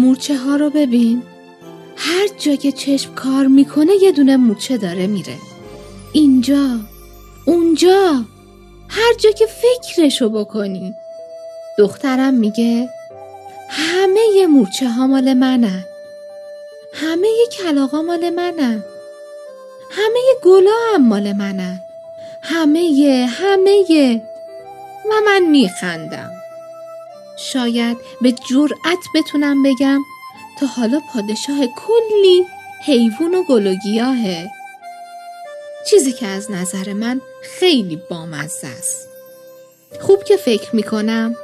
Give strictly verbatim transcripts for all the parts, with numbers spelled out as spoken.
مورچه ها رو ببین، هر جا که چشم کار میکنه یه دونه مورچه داره میره، اینجا، اونجا، هر جا که فکرشو بکنی. دخترم میگه همه ی مورچه ها مال منن، همه ی کلاغا مال منن، همه ی گلا هم مال منن، همه ی همه ی و من میخندم. شاید به جرأت بتونم بگم تا حالا پادشاه کلی حیوان و گل و گیاهه، چیزی که از نظر من خیلی بامزه است. خوب که فکر میکنم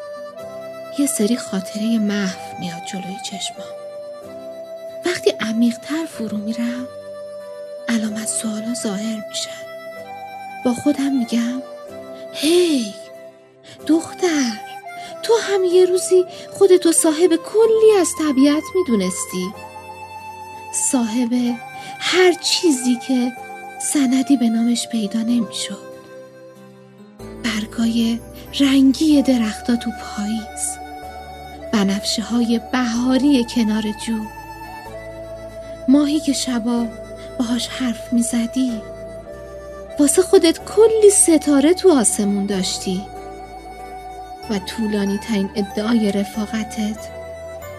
یه سری خاطره محو میاد جلوی چشمام. وقتی عمیق‌تر فرو میرم علامت سوالا ظاهر میشن. با خودم میگم هی دختر، تو هم یه روزی خودتو صاحب کلی از طبیعت میدونستی، صاحب هر چیزی که سندی به نامش پیدا نمیشد. برگای رنگی درخت‌ها تو پاییز، بنفشه های بهاری کنار جو، ماهی که شبا باهاش حرف میزدی، واسه خودت کلی ستاره تو آسمون داشتی و طولانی ترین ادعای رفاقتت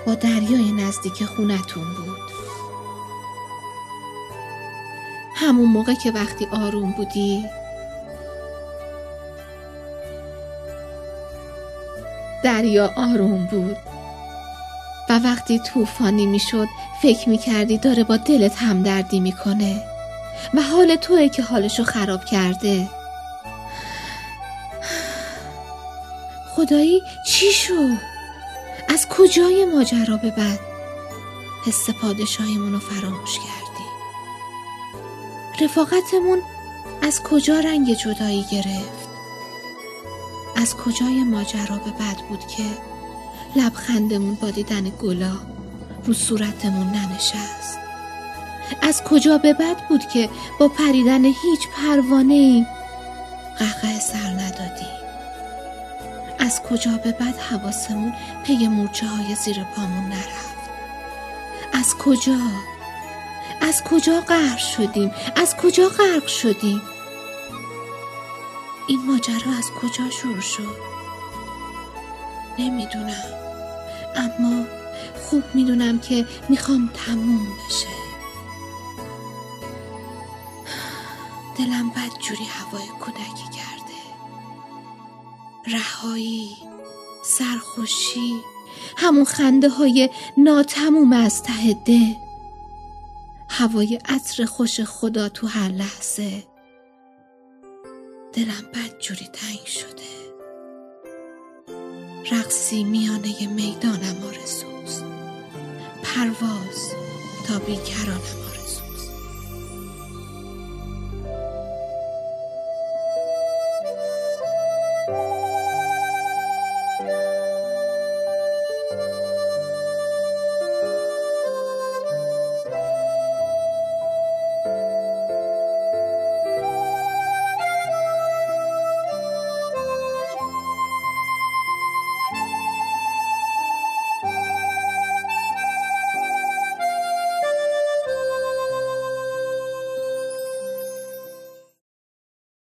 با دریای نزدیک خونتون بود. همون موقع که وقتی آروم بودی دریا آروم بود و وقتی طوفانی میشد فکر میکردی داره با دلت همدردی میکنه و حال توئه که حالشو خراب کرده. خدایی چی شد؟ از کجای ماجرا به بعد حس پادشاهیمونو فراموش کردی؟ رفاقتمون از کجا رنگ جدایی گرفت؟ از کجای ماجرا به بعد بود که لبخندمون با دیدن گلا رو صورتمون ننشست؟ از کجا به بعد بود که با پریدن هیچ پروانه‌ای قهقه سر ندادی؟ از کجا به بعد حواسمون پی مورچه های زیر پامون نرفت؟ از کجا؟ از کجا غرق شدیم؟ از کجا غرق شدیم؟ این ماجرا از کجا شروع شد؟ نمیدونم، اما خوب میدونم که میخوام تموم بشه. دلم بدجوری هوای کودکی کرد. رهایی، سرخوشی، همون خنده های ناتموم از ته دل، هوای عطر خوش خدا تو هر لحظه. دلم بدجوری تنگ شده. رقصی میانه میدانم آرزوست، پرواز تا بیکرانم آرزوست.